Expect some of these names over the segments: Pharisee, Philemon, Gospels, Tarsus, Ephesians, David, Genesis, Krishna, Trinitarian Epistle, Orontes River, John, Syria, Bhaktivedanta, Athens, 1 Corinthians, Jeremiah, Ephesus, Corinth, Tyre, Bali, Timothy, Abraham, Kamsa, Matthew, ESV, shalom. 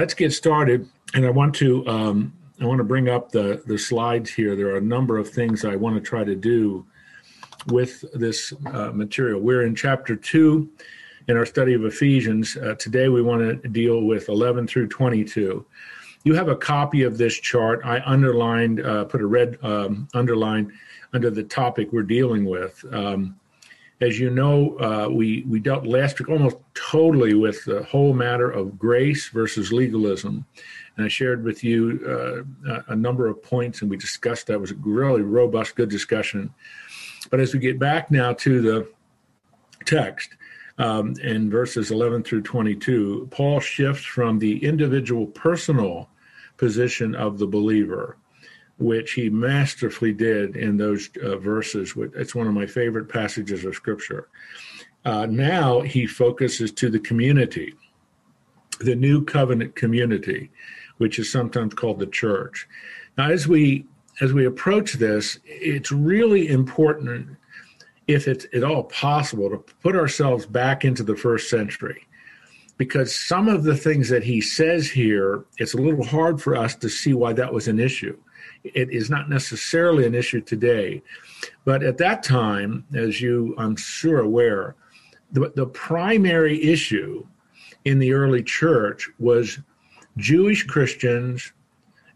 Let's get started, and I want to bring up the slides here. There are a number of things I want to try to do with this material. We're in chapter 2 in our study of Ephesians. Today we want to deal with 11 through 22. You have a copy of this chart. I underlined, put a red underline under the topic we're dealing with. As you know, we dealt last week almost totally with the whole matter of grace versus legalism. And I shared with you a number of points, and we discussed that. It was a really robust, good discussion. But as we get back now to the text, in verses 11 through 22, Paul shifts from the individual personal position of the believer, which he masterfully did in those verses. It's one of my favorite passages of Scripture. Now he focuses to the community, the new covenant community, which is sometimes called the church. Now, as we approach this, it's really important, if it's at all possible, to put ourselves back into the first century, because some of the things that he says here, it's a little hard for us to see why that was an issue. It is not necessarily an issue today. But at that time, as you, I'm sure, aware, the primary issue in the early church was Jewish Christians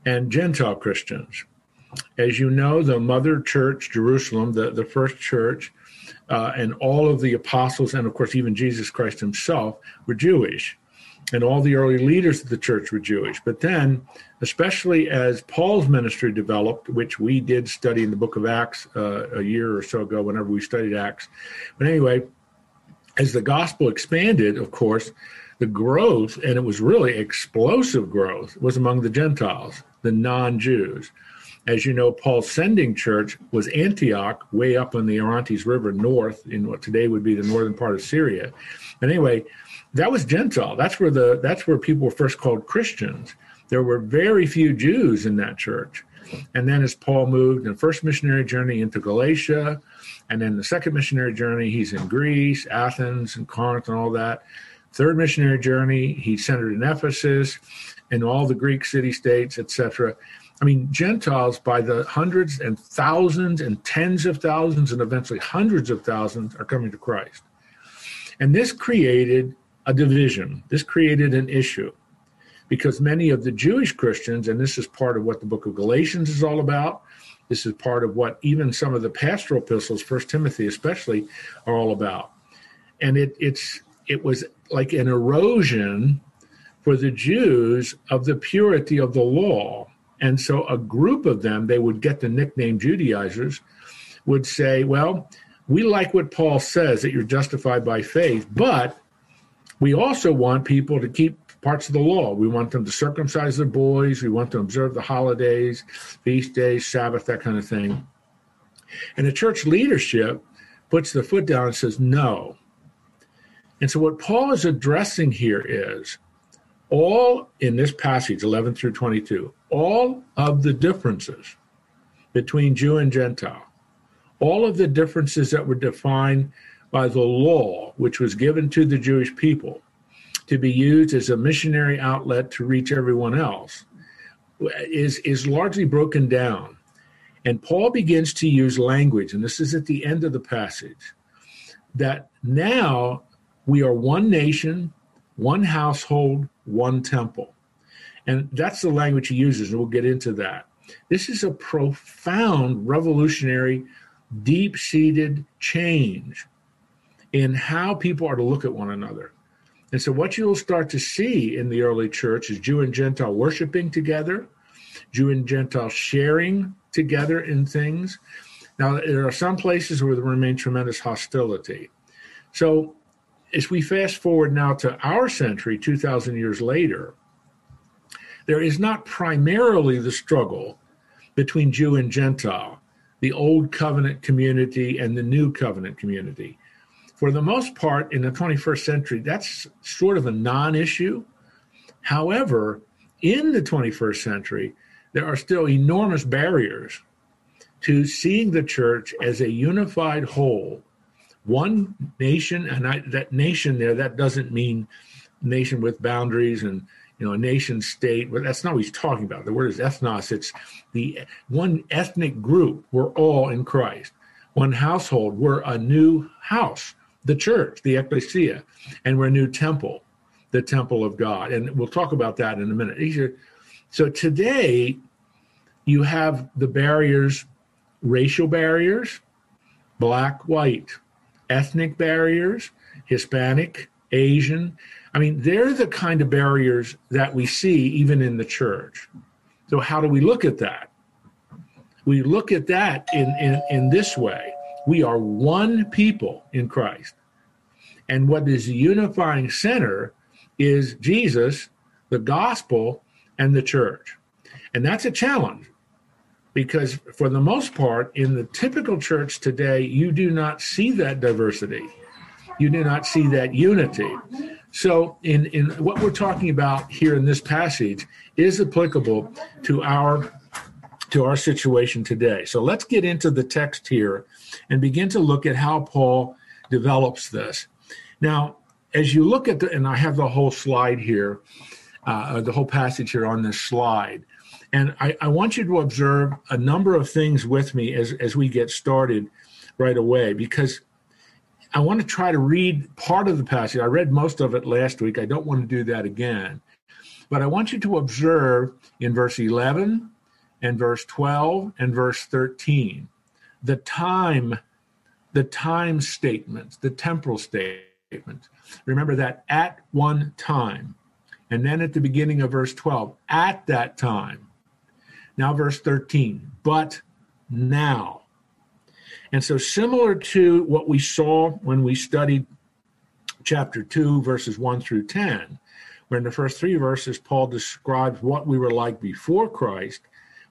and Gentile Christians. As you know, the mother church, Jerusalem, the first church, and all of the apostles, and of course even Jesus Christ himself, were Jewish. And all the early leaders of the church were Jewish. But then, especially as Paul's ministry developed, which we did study in the book of Acts a year or so ago, whenever we studied Acts. But anyway, as the gospel expanded, of course, the growth, and it was really explosive growth, was among the Gentiles, the non-Jews. As you know, Paul's sending church was Antioch, way up on the Orontes River north, in what today would be the northern part of Syria. And anyway, that was Gentile. That's where people were first called Christians. There were very few Jews in that church. And then as Paul moved in the first missionary journey into Galatia, and then the second missionary journey, he's in Greece, Athens, and Corinth, and all that. Third missionary journey, he's centered in Ephesus, and all the Greek city-states, etc. I mean, Gentiles by the hundreds and thousands and tens of thousands and eventually hundreds of thousands are coming to Christ. And this created a division. This created an issue because many of the Jewish Christians, and this is part of what the book of Galatians is all about, this is part of what even some of the pastoral epistles, 1 Timothy especially, are all about. And it was like an erosion for the Jews of the purity of the law. And so a group of them, they would get the nickname Judaizers, would say, well, we like what Paul says, that you're justified by faith, but we also want people to keep parts of the law. We want them to circumcise their boys. We want to observe the holidays, feast days, Sabbath, that kind of thing. And the church leadership puts the foot down and says, no. And so what Paul is addressing here is all, in this passage, 11 through 22, all of the differences between Jew and Gentile, all of the differences that were defined by the law, which was given to the Jewish people to be used as a missionary outlet to reach everyone else, is largely broken down. And Paul begins to use language, and this is at the end of the passage, that now we are one nation, one household, one temple. And that's the language he uses, and we'll get into that. This is a profound, revolutionary, deep-seated change in how people are to look at one another. And so what you'll start to see in the early church is Jew and Gentile worshiping together, Jew and Gentile sharing together in things. Now, there are some places where there remains tremendous hostility. So as we fast forward now to our century, 2,000 years later, there is not primarily the struggle between Jew and Gentile, the old covenant community and the new covenant community. For the most part, in the 21st century, that's sort of a non-issue. However, in the 21st century, there are still enormous barriers to seeing the church as a unified whole, one nation, and that nation there, that doesn't mean nation with boundaries and you know, a nation state. Well, that's not what he's talking about. The word is ethnos. It's the one ethnic group. We're all in Christ. One household. We're a new house, the church, the ecclesia, and we're a new temple, the temple of God. And we'll talk about that in a minute. So today you have the barriers, racial barriers, black, white, ethnic barriers, Hispanic, Asian. I mean, they're the kind of barriers that we see even in the church. So how do we look at that? We look at that in this way. We are one people in Christ. And what is the unifying center is Jesus, the gospel, and the church. And that's a challenge, because for the most part, in the typical church today, you do not see that diversity. You do not see that unity. So in what we're talking about here in this passage is applicable to our situation today. So let's get into the text here and begin to look at how Paul develops this. Now, as you look at and I have the whole slide here, the whole passage here on this slide, and I want you to observe a number of things with me as we get started right away, because I want to try to read part of the passage. I read most of it last week. I don't want to do that again. But I want you to observe in verse 11 and verse 12 and verse 13, the time statements, the temporal statements. Remember that at one time. And then at the beginning of verse 12, at that time. Now verse 13, but now. And so similar to what we saw when we studied chapter 2, verses 1 through 10, where in the first three verses, Paul describes what we were like before Christ,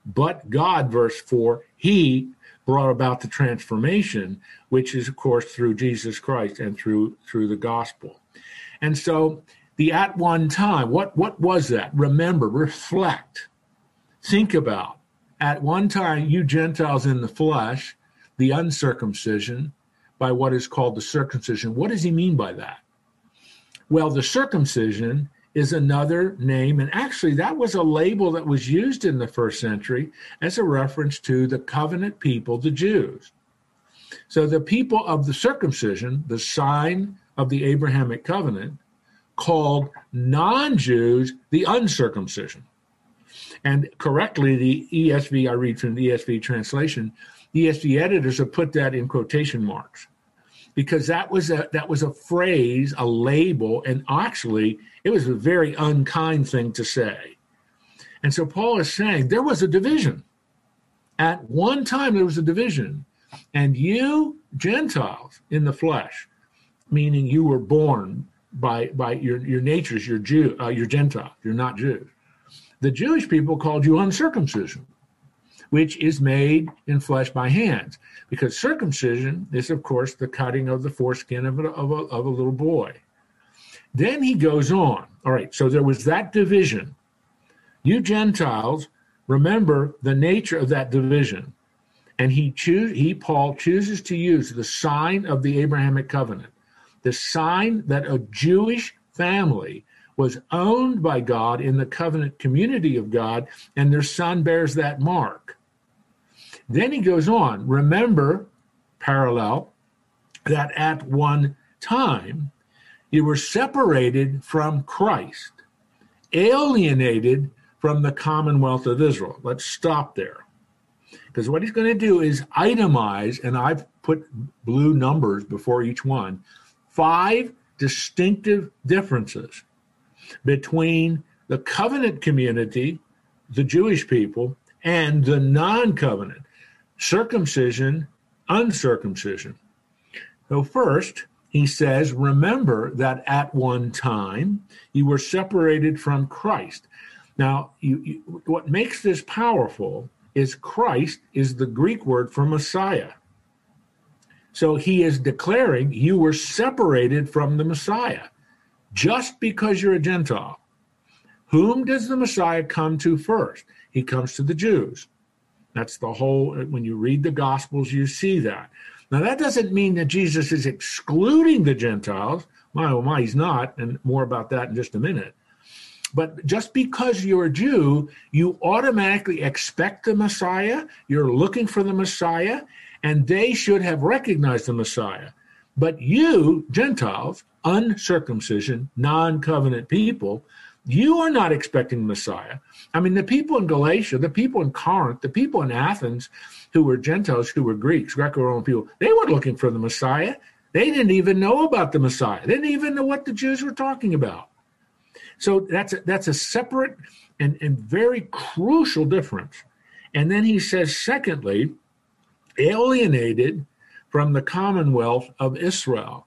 but God, verse 4, he brought about the transformation, which is, of course, through Jesus Christ and through the gospel. And so the at one time, what was that? Remember, reflect, think about. At one time, you Gentiles in the flesh, the uncircumcision, by what is called the circumcision. What does he mean by that? Well, the circumcision is another name, and actually that was a label that was used in the first century as a reference to the covenant people, the Jews. So the people of the circumcision, the sign of the Abrahamic covenant, called non-Jews the uncircumcision. And correctly, the ESV, I read from the ESV translation, the ESV editors have put that in quotation marks, because that was a phrase, a label, and actually it was a very unkind thing to say. And so Paul is saying there was a division. At one time there was a division, and you Gentiles in the flesh, meaning you were born by your natures, you're Jew, you're Gentile, you're not Jew. The Jewish people called you uncircumcision, which is made in flesh by hands, because circumcision is, of course, the cutting of the foreskin of a little boy. Then he goes on. All right, so there was that division. You Gentiles, remember the nature of that division. And Paul chooses to use the sign of the Abrahamic covenant, the sign that a Jewish family was owned by God in the covenant community of God, and their son bears that mark. Then he goes on, remember, parallel, that at one time you were separated from Christ, alienated from the commonwealth of Israel. Let's stop there, because what he's going to do is itemize, and I've put blue numbers before each one, 5 distinctive differences between the covenant community, the Jewish people, and the non-covenant, circumcision, uncircumcision. So first, he says, remember that at one time you were separated from Christ. Now, what makes this powerful is Christ is the Greek word for Messiah. So he is declaring you were separated from the Messiah just because you're a Gentile. Whom does the Messiah come to first? He comes to the Jews. That's the whole, when you read the Gospels, you see that. Now, that doesn't mean that Jesus is excluding the Gentiles. My, oh my, he's not, and more about that in just a minute. But just because you're a Jew, you automatically expect the Messiah, you're looking for the Messiah, and they should have recognized the Messiah. But you, Gentiles, uncircumcision, non-covenant people, you are not expecting the Messiah. I mean, the people in Galatia, the people in Corinth, the people in Athens who were Gentiles, who were Greeks, Greco-Roman people, they weren't looking for the Messiah. They didn't even know about the Messiah. They didn't even know what the Jews were talking about. So that's a separate and very crucial difference. And then he says, secondly, alienated from the Commonwealth of Israel.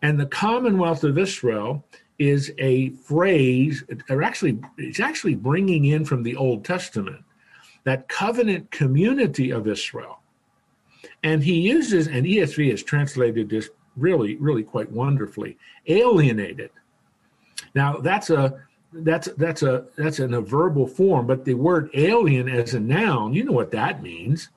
And the Commonwealth of Israel is a phrase, or actually, it's actually bringing in from the Old Testament, that covenant community of Israel. And he uses, and ESV has translated this really, really quite wonderfully, alienated. Now that's in a verbal form, but the word alien as a noun, you know what that means.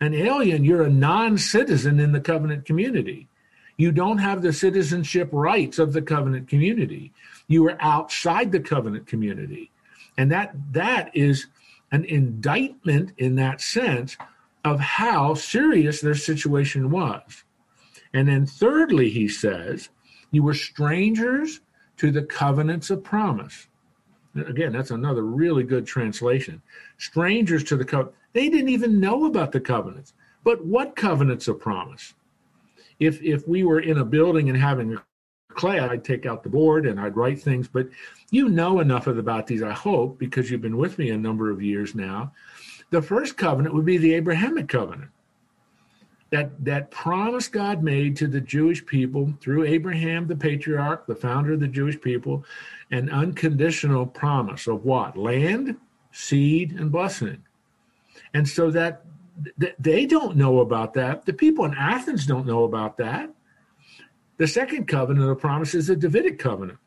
An alien, you're a non-citizen in the covenant community. You don't have the citizenship rights of the covenant community. You are outside the covenant community. And that is an indictment in that sense of how serious their situation was. And then thirdly, he says, you were strangers to the covenants of promise. Again, that's another really good translation. Strangers to the covenant. They didn't even know about the covenants. But what covenants of promise? If we were in a building and having a class, I'd take out the board and I'd write things. But you know enough about these, I hope, because you've been with me a number of years now. The first covenant would be the Abrahamic covenant. That promise God made to the Jewish people through Abraham, the patriarch, the founder of the Jewish people, an unconditional promise of what? Land, seed, and blessing. And so that they don't know about that. The people in Athens don't know about that. The second covenant of promise is the Davidic covenant.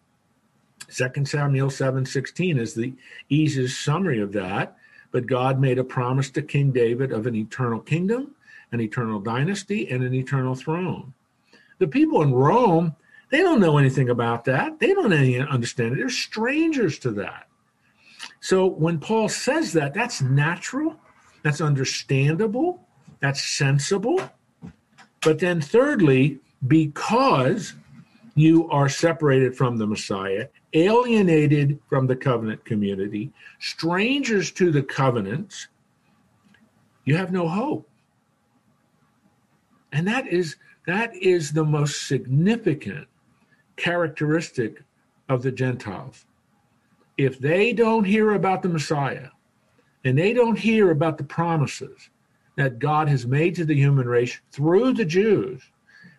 2 Samuel 7:16 is the easiest summary of that. But God made a promise to King David of an eternal kingdom, an eternal dynasty, and an eternal throne. The people in Rome, they don't know anything about that. They don't understand it. They're strangers to that. So when Paul says that, that's natural. That's understandable, that's sensible. But then thirdly, because you are separated from the Messiah, alienated from the covenant community, strangers to the covenants, you have no hope. And that is the most significant characteristic of the Gentiles. If they don't hear about the Messiah, and they don't hear about the promises that God has made to the human race through the Jews.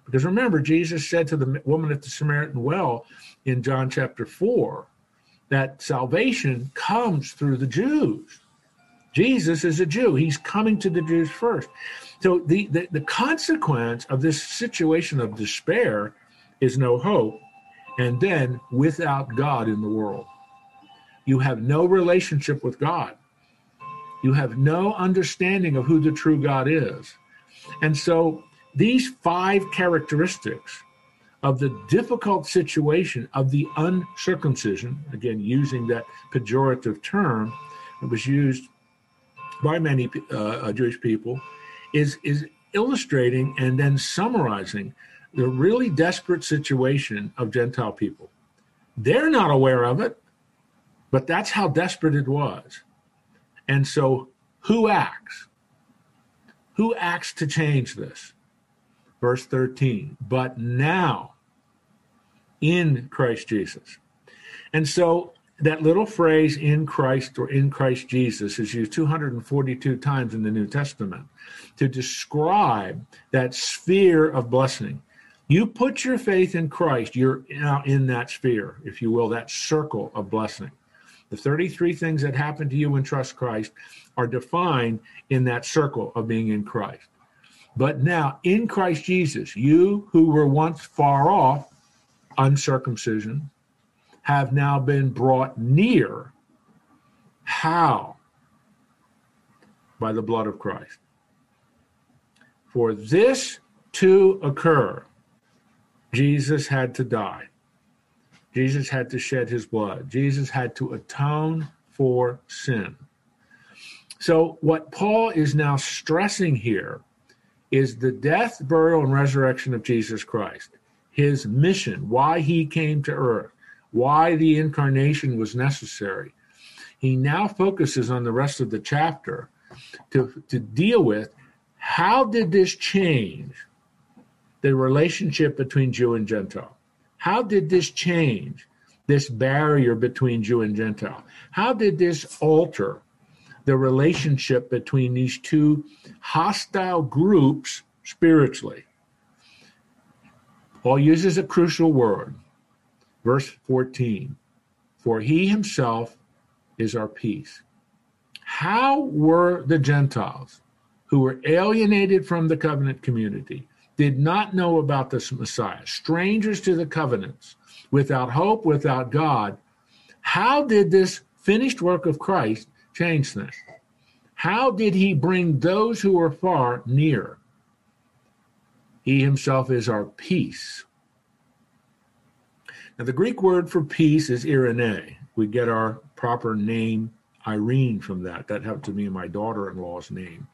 Because remember, Jesus said to the woman at the Samaritan well in John chapter 4 that salvation comes through the Jews. Jesus is a Jew. He's coming to the Jews first. So the consequence of this situation of despair is no hope, and then without God in the world. You have no relationship with God. You have no understanding of who the true God is. And so these five characteristics of the difficult situation of the uncircumcision, again, using that pejorative term that was used by many Jewish people, is illustrating and then summarizing the really desperate situation of Gentile people. They're not aware of it, but that's how desperate it was. And so who acts? Who acts to change this? Verse 13, but now in Christ Jesus. And so that little phrase in Christ or in Christ Jesus is used 242 times in the New Testament to describe that sphere of blessing. You put your faith in Christ, you're now in that sphere, if you will, that circle of blessing. The 33 things that happen to you when trust Christ are defined in that circle of being in Christ. But now, in Christ Jesus, you who were once far off, uncircumcision, have now been brought near. How? By the blood of Christ. For this to occur, Jesus had to die. Jesus had to shed his blood. Jesus had to atone for sin. So what Paul is now stressing here is the death, burial, and resurrection of Jesus Christ, his mission, why he came to earth, why the incarnation was necessary. He now focuses on the rest of the chapter to deal with how did this change the relationship between Jew and Gentile? How did this change this barrier between Jew and Gentile? How did this alter the relationship between these two hostile groups spiritually? Paul uses a crucial word, verse 14, for he himself is our peace. How were the Gentiles who were alienated from the covenant community, did not know about this Messiah, strangers to the covenants, without hope, without God, how did this finished work of Christ change things? How did he bring those who are far near? He himself is our peace. Now, the Greek word for peace is eirene. We get our proper name, Irene, from that. That happened to me and my daughter-in-law's name.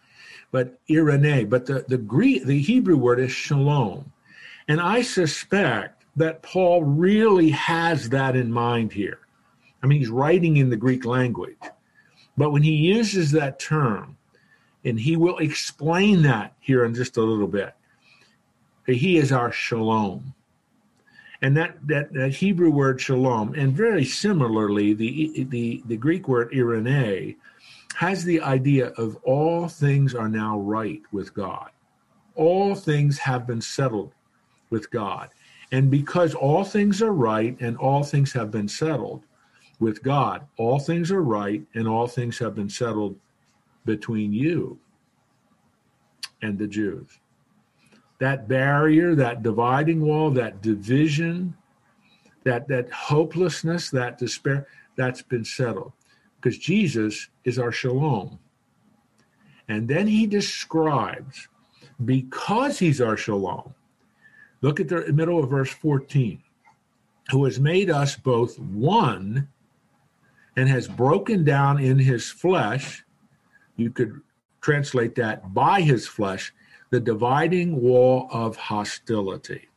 But eirene, but the Hebrew word is shalom. And I suspect that Paul really has that in mind here. I mean, he's writing in the Greek language. But when he uses that term, and he will explain that here in just a little bit, he is our shalom. And that Hebrew word shalom, and very similarly, the Greek word eirene, has the idea of all things are now right with God. All things have been settled with God. And because all things are right and all things have been settled with God, all things are right and all things have been settled between you and the Jews. That barrier, that dividing wall, that division, that hopelessness, that despair, that's been settled because Jesus is our shalom. And then he describes, because he's our shalom, look at the middle of verse 14, who has made us both one and has broken down in his flesh, you could translate that by his flesh, the dividing wall of hostility.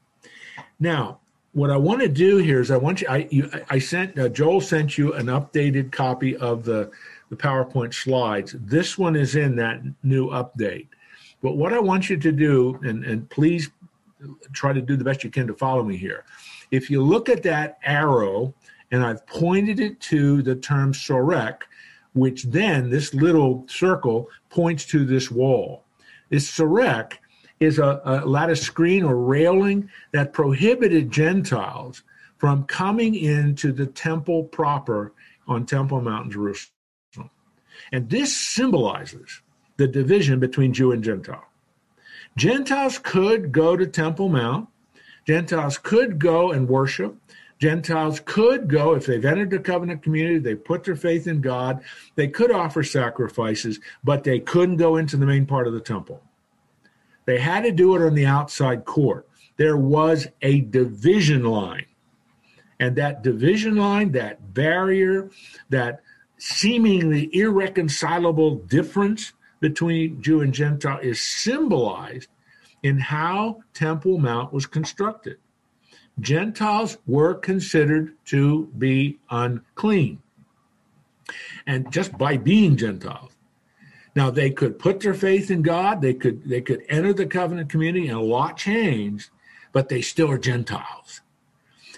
Now, what I want to do here is Joel sent you an updated copy of the PowerPoint slides. This one is in that new update. But what I want you to do, and please try to do the best you can to follow me here. If you look at that arrow, and I've pointed it to the term Sorek, which then this little circle points to this wall. This Sorek is a lattice screen or railing that prohibited Gentiles from coming into the temple proper on Temple Mount in Jerusalem. And this symbolizes the division between Jew and Gentile. Gentiles could go to Temple Mount. Gentiles could go and worship. Gentiles could go, if they've entered the covenant community, they put their faith in God, they could offer sacrifices, but they couldn't go into the main part of the temple. They had to do it on the outside court. There was a division line. And that division line, that barrier, that seemingly irreconcilable difference between Jew and Gentile is symbolized in how Temple Mount was constructed. Gentiles were considered to be unclean. And just by being Gentiles. Now, they could put their faith in God. They could enter the covenant community, and a lot changed, but they still are Gentiles.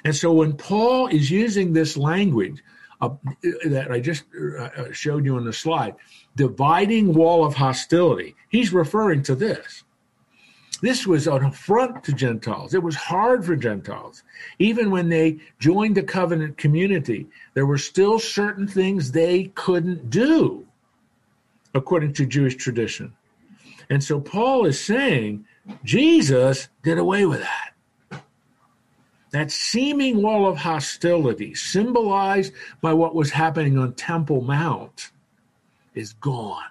And so when Paul is using this language that I just showed you on the slide, dividing wall of hostility, he's referring to this. This was an affront to Gentiles. It was hard for Gentiles. Even when they joined the covenant community, there were still certain things they couldn't do according to Jewish tradition. And so Paul is saying Jesus did away with that. That seeming wall of hostility, symbolized by what was happening on Temple Mount, is gone.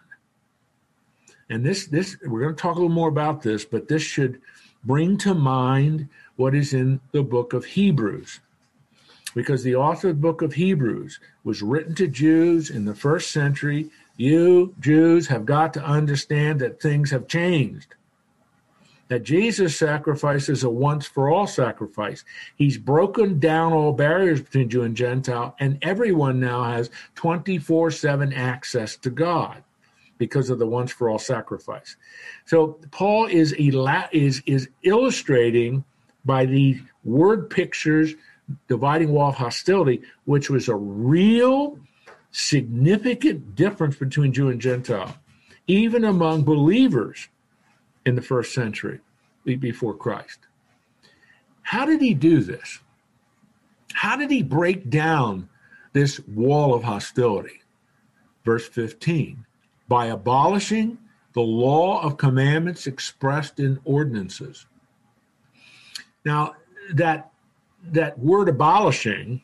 And this we're going to talk a little more about this, but this should bring to mind what is in the book of Hebrews. because the author of the book of Hebrews was written to Jews in the first century. You Jews have got to understand that things have changed, that Jesus' sacrifice is a once-for-all sacrifice. He's broken down all barriers between Jew and Gentile, and everyone now has 24/7 access to God because of the once-for-all sacrifice. So Paul is illustrating by the word pictures dividing wall of hostility, which was a real significant difference between Jew and Gentile, even among believers in the first century before Christ. How did he do this? How did he break down this wall of hostility? Verse 15, by abolishing the law of commandments expressed in ordinances. Now, that word abolishing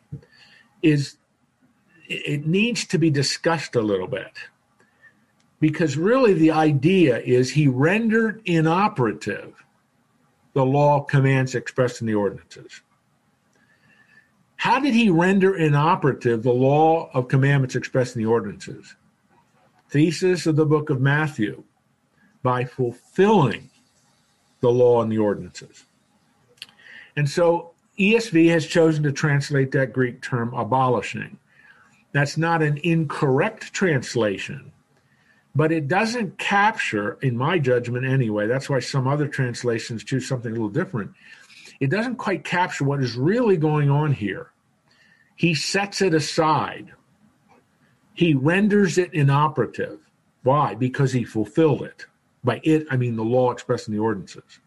it needs to be discussed a little bit, because really the idea is he rendered inoperative the law of commands expressed in the ordinances. How did he render inoperative the law of commandments expressed in the ordinances? Thesis of the book of Matthew, by fulfilling the law and the ordinances. And so ESV has chosen to translate that Greek term abolishing. That's not an incorrect translation, but it doesn't capture, in my judgment anyway, that's why some other translations choose something a little different. It doesn't quite capture what is really going on here. He sets it aside. He renders it inoperative. Why? Because he fulfilled it. By it, I mean the law expressed in the ordinances.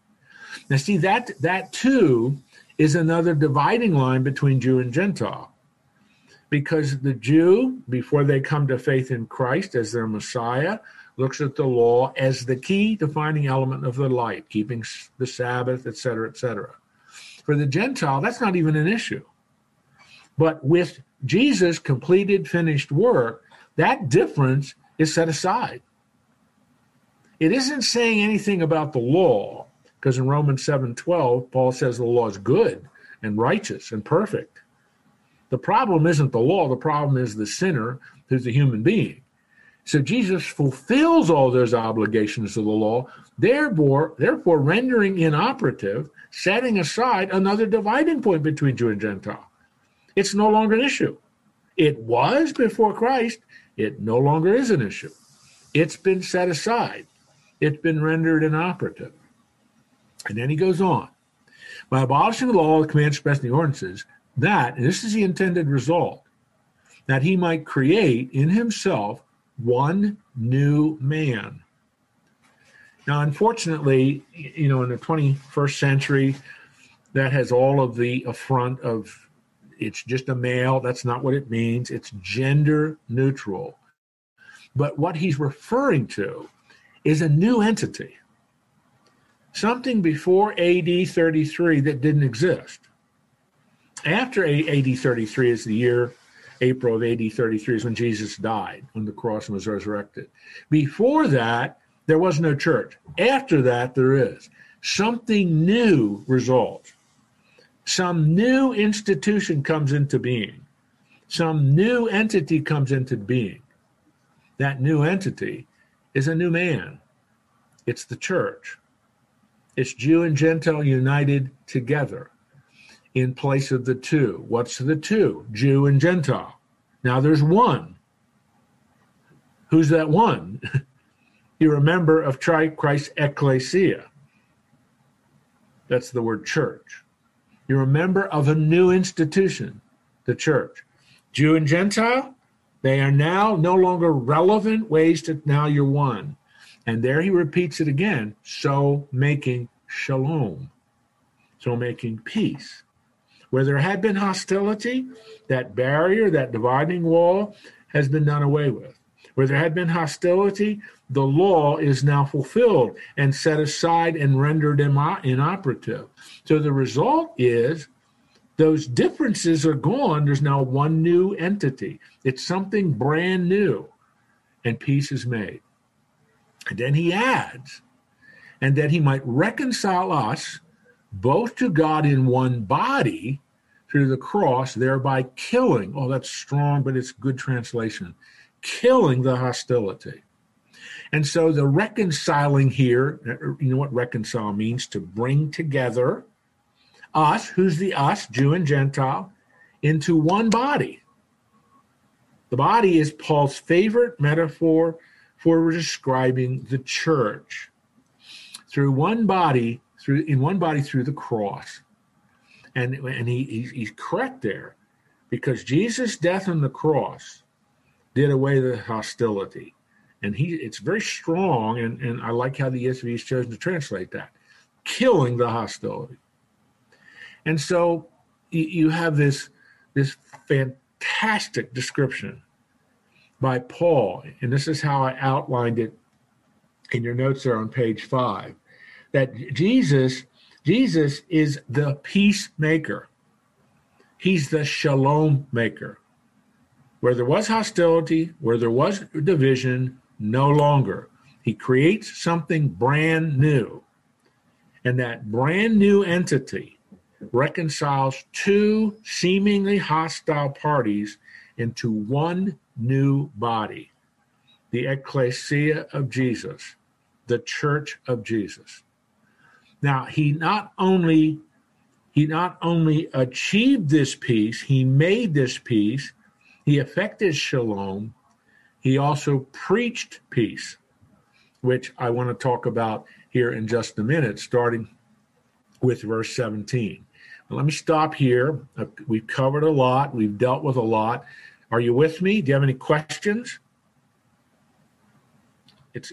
Now see, that too is another dividing line between Jew and Gentile. Because the Jew, before they come to faith in Christ as their Messiah, looks at the law as the key defining element of their life, keeping the Sabbath, etc., etc. For the Gentile, that's not even an issue. But with Jesus' completed, finished work, that difference is set aside. It isn't saying anything about the law, because in Romans 7:12, Paul says the law is good and righteous and perfect. The problem isn't the law. The problem is the sinner, who's the human being. So Jesus fulfills all those obligations of the law, therefore rendering inoperative, setting aside another dividing point between Jew and Gentile. It's no longer an issue. It was before Christ. It no longer is an issue. It's been set aside. It's been rendered inoperative. And then he goes on. By abolishing the law, the command expressed in the ordinances, that, and this is the intended result, that he might create in himself one new man. Now, unfortunately, in the 21st century, that has all of the affront of it's just a male. That's not what it means. It's gender neutral. But what he's referring to is a new entity, something before AD 33 that didn't exist. After AD 33 is the year, April of AD 33 is when Jesus died on the cross and was resurrected. Before that, there was no church. After that, there is. Something new results. Some new institution comes into being. Some new entity comes into being. That new entity is a new man. It's the church. It's Jew and Gentile united together. In place of the two. What's the two? Jew and Gentile. Now there's one. Who's that one? You're a member of Christ's Ecclesia. That's the word church. You're a member of a new institution, the church. Jew and Gentile, they are now no longer relevant ways to now you're one. And there he repeats it again, so making shalom, so making peace. Where there had been hostility, that barrier, that dividing wall, has been done away with. Where there had been hostility, the law is now fulfilled and set aside and rendered inoperative. So the result is those differences are gone. There's now one new entity. It's something brand new, and peace is made. And then he adds, and that he might reconcile us both to God in one body through the cross, thereby killing, oh, that's strong, but it's good translation, killing the hostility. And so the reconciling here, you know what reconcile means? To bring together us, who's the us, Jew and Gentile, into one body. The body is Paul's favorite metaphor for describing the church. In one body through the cross. And he's correct there, because Jesus' death on the cross did away the hostility. And it's very strong, and I like how the ESV has chosen to translate that, killing the hostility. And so you have this fantastic description by Paul, and this is how I outlined it in your notes there on page 5, that Jesus is the peacemaker. He's the shalom maker. Where there was hostility, where there was division, no longer. He creates something brand new. And that brand new entity reconciles two seemingly hostile parties into one new body, the Ecclesia of Jesus, the Church of Jesus. Now, he not only achieved this peace, he made this peace, he effected shalom, he also preached peace, which I want to talk about here in just a minute, starting with verse 17. Now, let me stop here. We've covered a lot. We've dealt with a lot. Are you with me? Do you have any questions? It's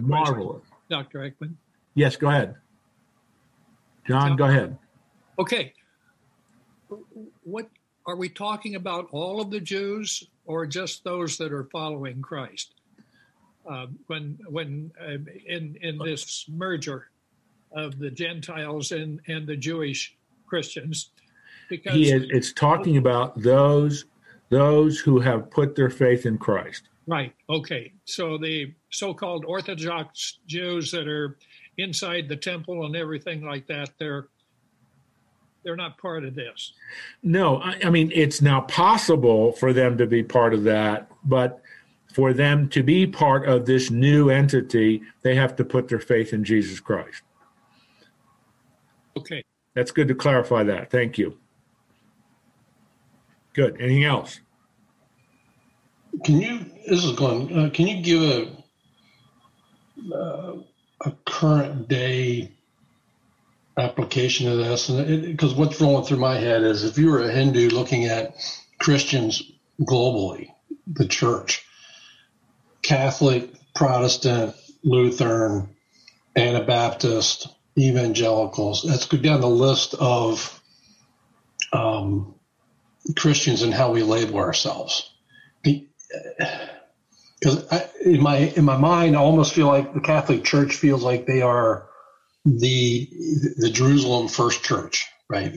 marvelous. Dr. Eichmann. Yes, go ahead. John, go ahead. Okay. What are we talking about? All of the Jews, or just those that are following Christ? When in this merger of the Gentiles and the Jewish Christians, because it's talking about those who have put their faith in Christ. Right. Okay. So the so-called Orthodox Jews that are inside the temple and everything like that, they're not part of this. No, I mean, it's now possible for them to be part of that, but for them to be part of this new entity, they have to put their faith in Jesus Christ. Okay. That's good to clarify that. Thank you. Good. Anything else? Can you give a current day application of this? Because what's rolling through my head is, if you were a Hindu looking at Christians globally, the church, Catholic, Protestant, Lutheran, Anabaptist, evangelicals, let's go down the list of Christians and how we label ourselves. Because in my mind, I almost feel like the Catholic Church feels like they are the Jerusalem First Church, right?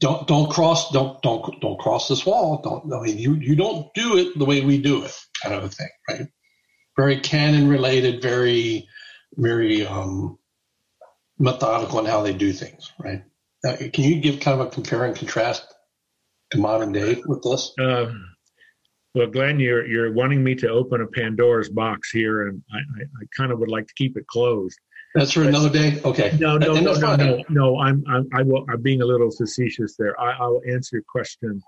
Don't cross this wall. You don't do it the way we do it, kind of a thing, right? Very canon related, very very methodical in how they do things, right? Now, can you give kind of a compare and contrast to modern day with this? Well, Glenn, you're wanting me to open a Pandora's box here, and I kind of would like to keep it closed. That's for another day? Okay. No. I'm being a little facetious there. I'll answer your question,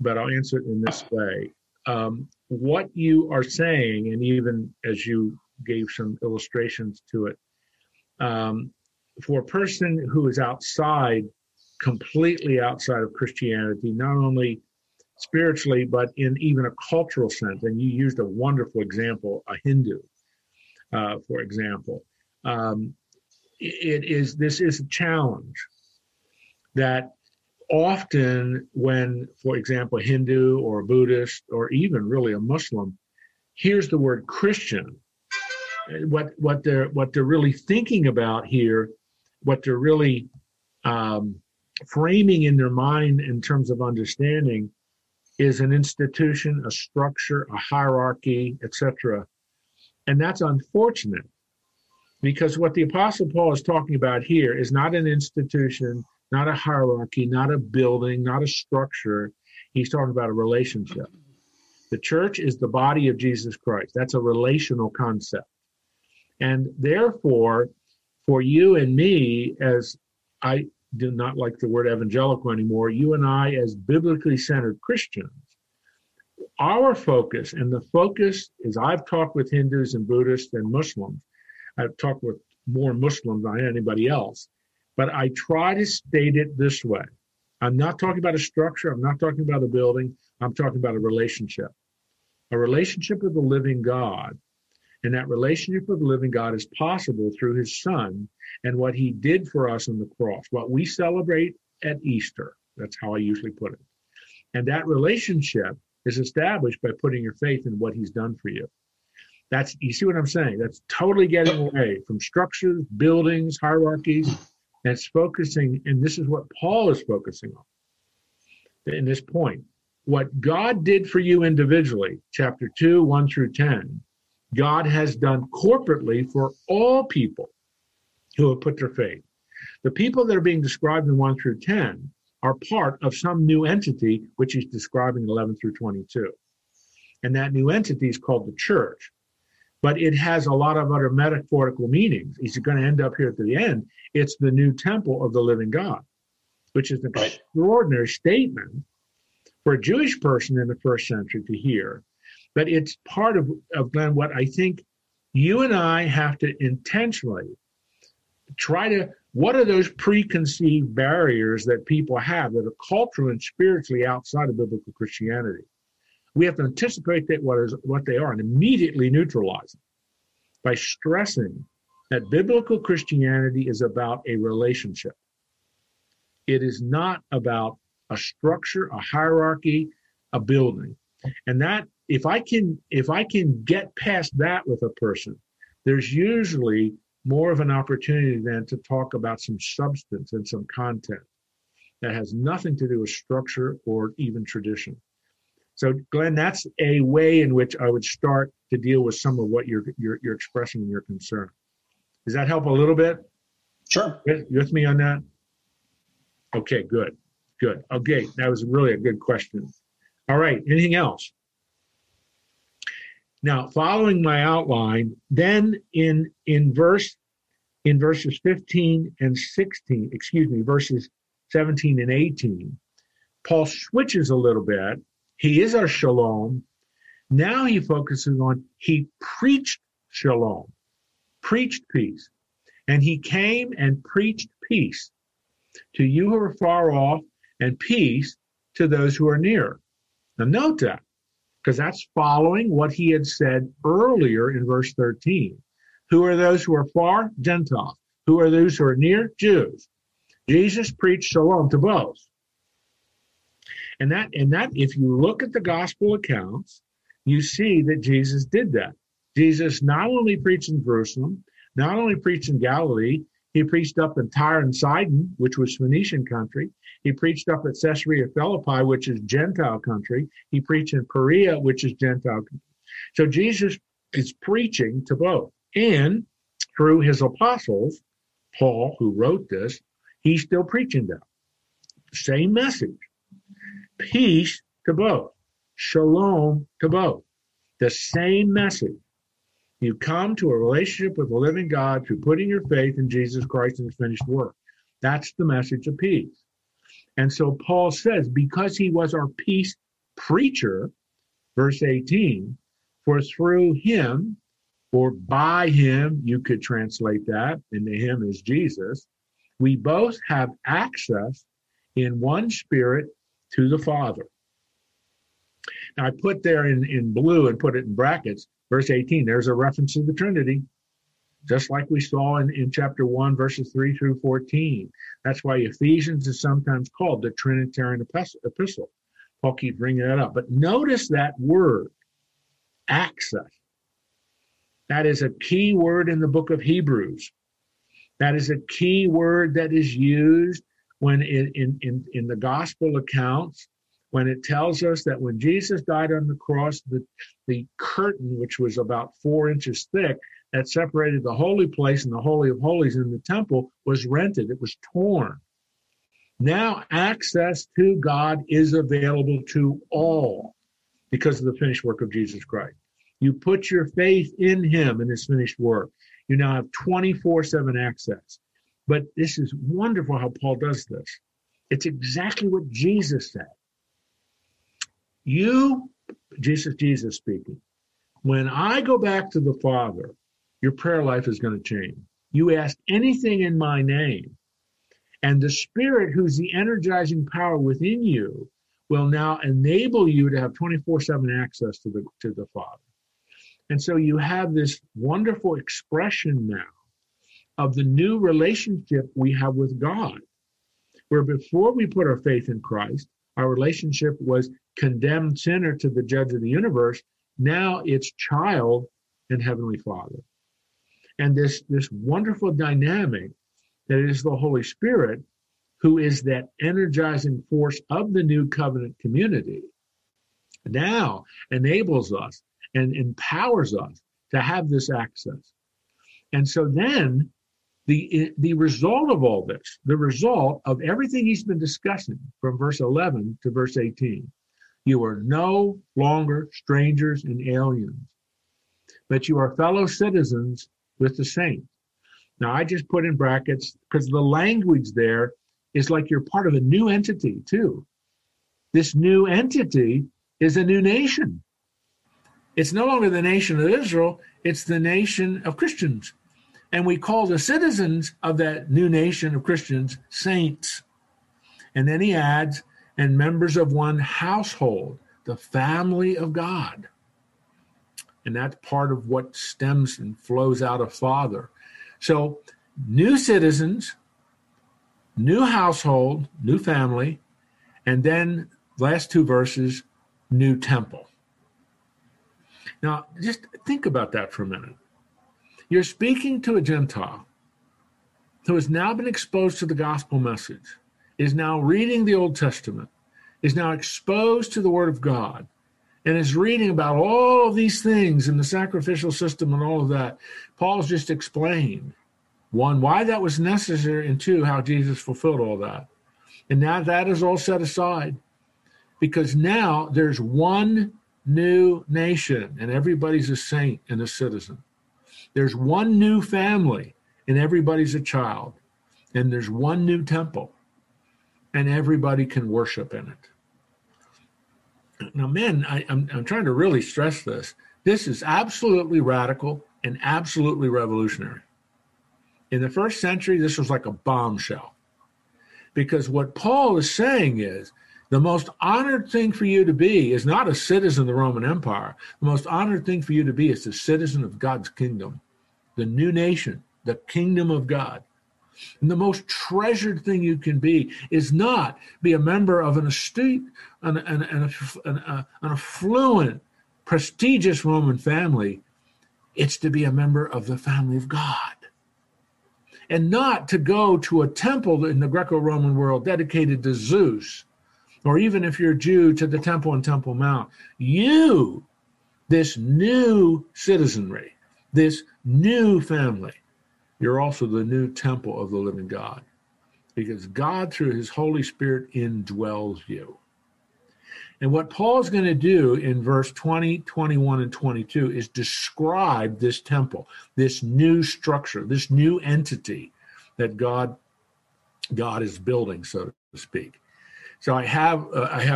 but I'll answer it in this way. What you are saying, and even as you gave some illustrations to it, for a person who is completely outside of Christianity, not only spiritually, but in even a cultural sense. And you used a wonderful example, a Hindu, for example. This is a challenge that often when, for example, a Hindu or a Buddhist or even really a Muslim hears the word Christian, what they're really thinking about here, what they're really framing in their mind in terms of understanding, is an institution, a structure, a hierarchy, etc. And that's unfortunate, because what the Apostle Paul is talking about here is not an institution, not a hierarchy, not a building, not a structure. He's talking about a relationship. The church is the body of Jesus Christ. That's a relational concept. And therefore, for you and me, as I do not like the word evangelical anymore, you and I as biblically centered Christians, our focus, and the focus is, I've talked with Hindus and Buddhists and Muslims. I've talked with more Muslims than anybody else. But I try to state it this way. I'm not talking about a structure. I'm not talking about a building. I'm talking about a relationship with the living God. And that relationship with the living God is possible through his son and what he did for us on the cross, what we celebrate at Easter. That's how I usually put it. And that relationship is established by putting your faith in what he's done for you. That's, you see what I'm saying? That's totally getting away from structures, buildings, hierarchies. That's focusing, and this is what Paul is focusing on in this point. What God did for you individually, chapter 2, 1 through 10, God has done corporately for all people who have put their faith. The people that are being described in 1 through 10 are part of some new entity, which he's describing in 11 through 22. And that new entity is called the church. But it has a lot of other metaphorical meanings. He's going to end up here at the end. It's the new temple of the living God, which is an extraordinary statement for a Jewish person in the first century to hear. But it's part of Glenn, what I think you and I have to intentionally try to, what are those preconceived barriers that people have that are cultural and spiritually outside of biblical Christianity? We have to anticipate that what they are and immediately neutralize them by stressing that biblical Christianity is about a relationship. It is not about a structure, a hierarchy, a building. And that, if I can get past that with a person, there's usually more of an opportunity then to talk about some substance and some content that has nothing to do with structure or even tradition. So, Glenn, that's a way in which I would start to deal with some of what you're expressing in your concern. Does that help a little bit? Sure. You with me on that? Okay, good. Okay, that was really a good question. All right, anything else? Now, following my outline, then in verses 15 and 16, excuse me, verses 17 and 18, Paul switches a little bit. He is our shalom. Now he focuses on, he preached shalom, preached peace. And he came and preached peace to you who are far off and peace to those who are near. Now note that, because that's following what he had said earlier in verse 13. Who are those who are far? Gentiles. Who are those who are near? Jews. Jesus preached shalom to both. And that, if you look at the gospel accounts, you see that Jesus did that. Jesus not only preached in Jerusalem, not only preached in Galilee, he preached up in Tyre and Sidon, which was Phoenician country. He preached up at Caesarea Philippi, which is Gentile country. He preached in Perea, which is Gentile country. So Jesus is preaching to both. And through his apostles, Paul, who wrote this, he's still preaching them. Same message. Peace to both, shalom to both, the same message. You come to a relationship with the living God through putting your faith in Jesus Christ and his finished work. That's the message of peace. And so Paul says, because he was our peace preacher, verse 18, for through him, or by him, you could translate that, and the him is Jesus, we both have access in one spirit to the Father. Now, I put there in blue and put it in brackets, verse 18, there's a reference to the Trinity, just like we saw in chapter 1, verses 3 through 14. That's why Ephesians is sometimes called the Trinitarian epistle. Paul keeps bringing that up. But notice that word, access. That is a key word in the book of Hebrews. That is a key word that is used when in the gospel accounts, when it tells us that when Jesus died on the cross, the curtain, which was about 4 inches thick, that separated the holy place and the Holy of Holies in the temple, was rented. It was torn. Now access to God is available to all because of the finished work of Jesus Christ. You put your faith in him, in his finished work. You now have 24/7 access. But this is wonderful how Paul does this. It's exactly what Jesus said. You, Jesus speaking, when I go back to the Father, your prayer life is going to change. You ask anything in my name, and the Spirit, who's the energizing power within you, will now enable you to have 24/7 access to the Father. And so you have this wonderful expression now of the new relationship we have with God, where before we put our faith in Christ, our relationship was condemned sinner to the judge of the universe. Now it's child and heavenly Father. And this wonderful dynamic that it is the Holy Spirit who is that energizing force of the new covenant community now enables us and empowers us to have this access. And so then the result of all this, the result of everything he's been discussing from verse 11 to verse 18, you are no longer strangers and aliens, but you are fellow citizens with the saints. Now, I just put in brackets because the language there is like you're part of a new entity, too. This new entity is a new nation. It's no longer the nation of Israel. It's the nation of Christians. And we call the citizens of that new nation of Christians saints. And then he adds, and members of one household, the family of God. And that's part of what stems and flows out of Father. So new citizens, new household, new family, and then last two verses, new temple. Now, just think about that for a minute. You're speaking to a Gentile who has now been exposed to the gospel message, is now reading the Old Testament, is now exposed to the Word of God, and is reading about all of these things in the sacrificial system and all of that. Paul's just explained, one, why that was necessary, and two, how Jesus fulfilled all that. And now that is all set aside because now there's one new nation and everybody's a saint and a citizen. There's one new family and everybody's a child. And there's one new temple and everybody can worship in it. Now, men, I'm trying to really stress this. This is absolutely radical and absolutely revolutionary. In the first century, this was like a bombshell. Because what Paul is saying is, the most honored thing for you to be is not a citizen of the Roman Empire. The most honored thing for you to be is the citizen of God's kingdom, the new nation, the kingdom of God. And the most treasured thing you can be is not be a member of an astute, an affluent, prestigious Roman family. It's to be a member of the family of God. And not to go to a temple in the Greco-Roman world dedicated to Zeus, or even if you're a Jew, to the temple in Temple Mount. You, this new citizenry, this new family, you're also the new temple of the living God, because God, through his Holy Spirit, indwells you. And what Paul's going to do in verse 20, 21, and 22 is describe this temple, this new structure, this new entity that God is building, so to speak. So I have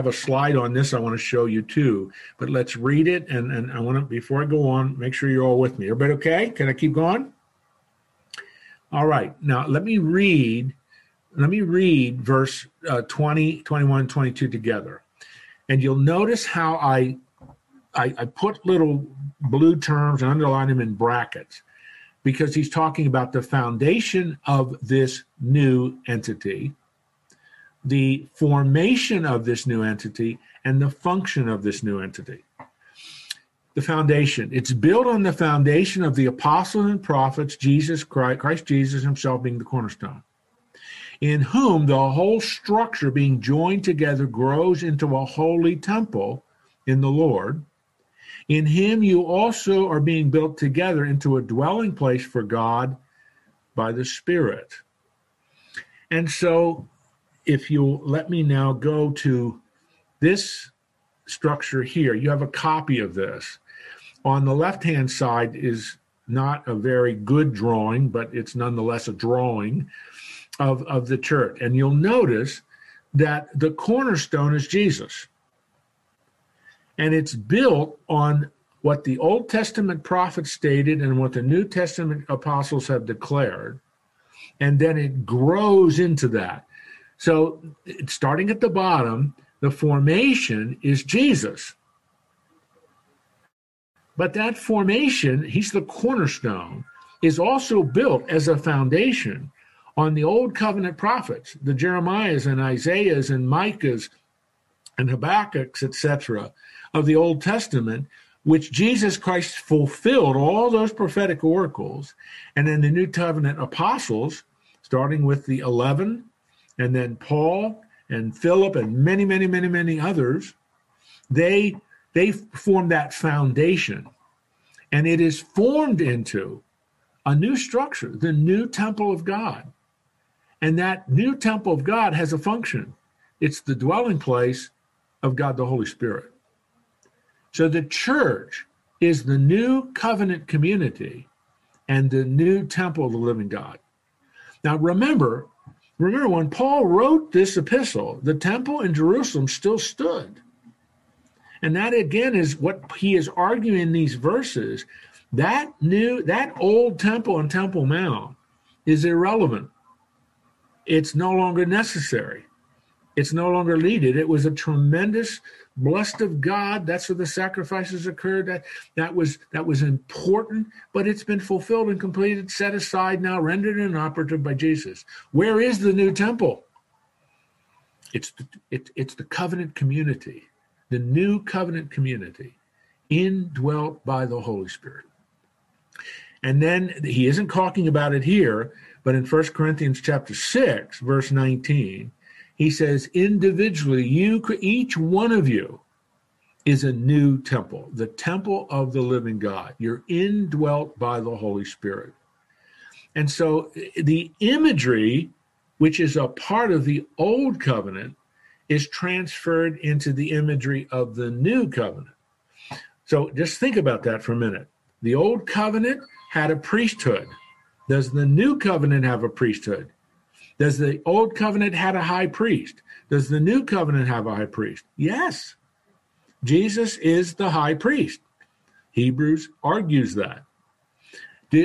a slide on this I want to show you too, but let's read it. And I want to, before I go on, make sure you're all with me. Everybody okay? Can I keep going? All right, now let me read verse 20, 21, 22 together. And you'll notice how I put little blue terms and underline them in brackets because he's talking about the foundation of this new entity, the formation of this new entity, and the function of this new entity. The foundation. It's built on the foundation of the apostles and prophets, Christ Jesus himself being the cornerstone, in whom the whole structure being joined together grows into a holy temple in the Lord. In him you also are being built together into a dwelling place for God by the Spirit. And so if you let me now go to this structure here, you have a copy of this. On the left-hand side is not a very good drawing, but it's nonetheless a drawing of the church. And you'll notice that the cornerstone is Jesus. And it's built on what the Old Testament prophets stated and what the New Testament apostles have declared. And then it grows into that. So it's starting at the bottom, the formation is Jesus. But that formation, he's the cornerstone, is also built as a foundation on the Old Covenant prophets, the Jeremiahs and Isaiahs and Micahs and Habakkuk's, etc., of the Old Testament, which Jesus Christ fulfilled all those prophetic oracles. And then the New Covenant apostles, starting with the 11, and then Paul and Philip and many, many, many, many others, they form that foundation. And it is formed into a new structure, the new temple of God. And that new temple of God has a function. It's the dwelling place of God the Holy Spirit. So the church is the new covenant community and the new temple of the living God. Now remember when Paul wrote this epistle, the temple in Jerusalem still stood. And that again is what he is arguing in these verses. That old temple on Temple Mount is irrelevant. It's no longer necessary. It's no longer needed. It was a tremendous blessed of God. That's where the sacrifices occurred. That was important, but it's been fulfilled and completed, set aside now, rendered inoperative by Jesus. Where is the new temple? It's the covenant community, the new covenant community, indwelt by the Holy Spirit. And then he isn't talking about it here, but in 1 Corinthians chapter 6, verse 19. He says, individually, each one of you is a new temple, the temple of the living God. You're indwelt by the Holy Spirit. And so the imagery, which is a part of the old covenant, is transferred into the imagery of the new covenant. So just think about that for a minute. The old covenant had a priesthood. Does the new covenant have a priesthood? Does the old covenant have a high priest? Does the new covenant have a high priest? Yes. Jesus is the high priest. Hebrews argues that.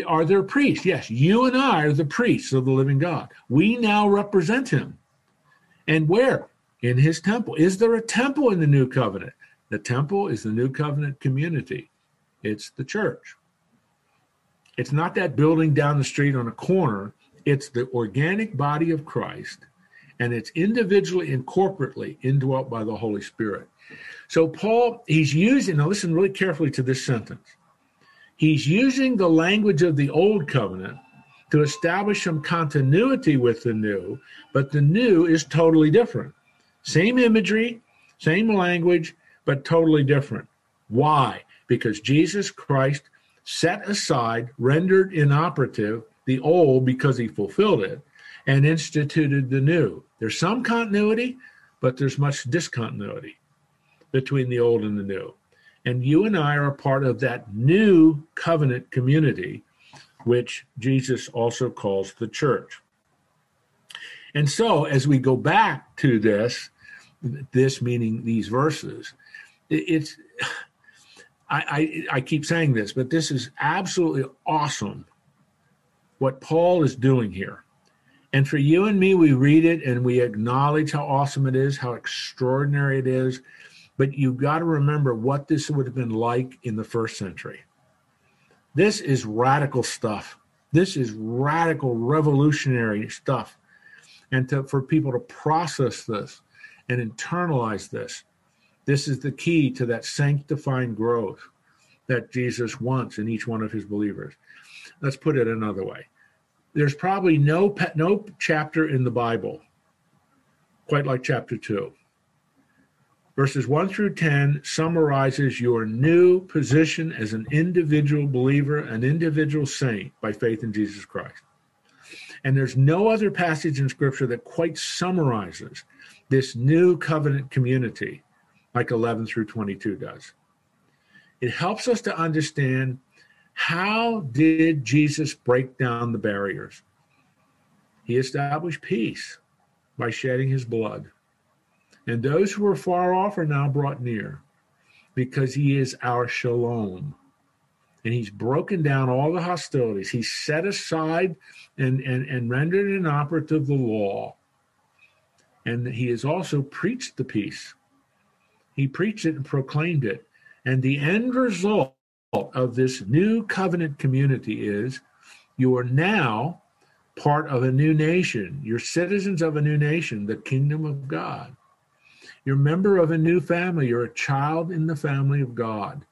Are there priests? Yes, you and I are the priests of the living God. We now represent him. And where? In his temple. Is there a temple in the new covenant? The temple is the new covenant community. It's the church. It's not that building down the street on a corner. It's the organic body of Christ, and it's individually and corporately indwelt by the Holy Spirit. So Paul, he's using, now listen really carefully to this sentence. He's using the language of the old covenant to establish some continuity with the new, but the new is totally different. Same imagery, same language, but totally different. Why? Because Jesus Christ set aside, rendered inoperative, the old because he fulfilled it, and instituted the new. There's some continuity, but there's much discontinuity between the old and the new. And you and I are a part of that new covenant community, which Jesus also calls the church. And so as we go back to this meaning these verses, it's I keep saying this, but this is absolutely awesome what Paul is doing here. And for you and me, we read it and we acknowledge how awesome it is, how extraordinary it is. But you've got to remember what this would have been like in the first century. This is radical stuff. This is radical, revolutionary stuff. And for people to process this and internalize this, this is the key to that sanctifying growth that Jesus wants in each one of his believers. Let's put it another way. There's probably no chapter in the Bible quite like chapter 2. Verses 1 through 10 summarizes your new position as an individual believer, an individual saint by faith in Jesus Christ. And there's no other passage in Scripture that quite summarizes this new covenant community like 11 through 22 does. It helps us to understand, how did Jesus break down the barriers? He established peace by shedding his blood. And those who were far off are now brought near, because he is our shalom. And he's broken down all the hostilities. He set aside and rendered inoperative the law. And he has also preached the peace. He preached it and proclaimed it. And the end result of this new covenant community is you are now part of a new nation. You're citizens of a new nation, the kingdom of God. You're a member of a new family. You're a child in the family of God.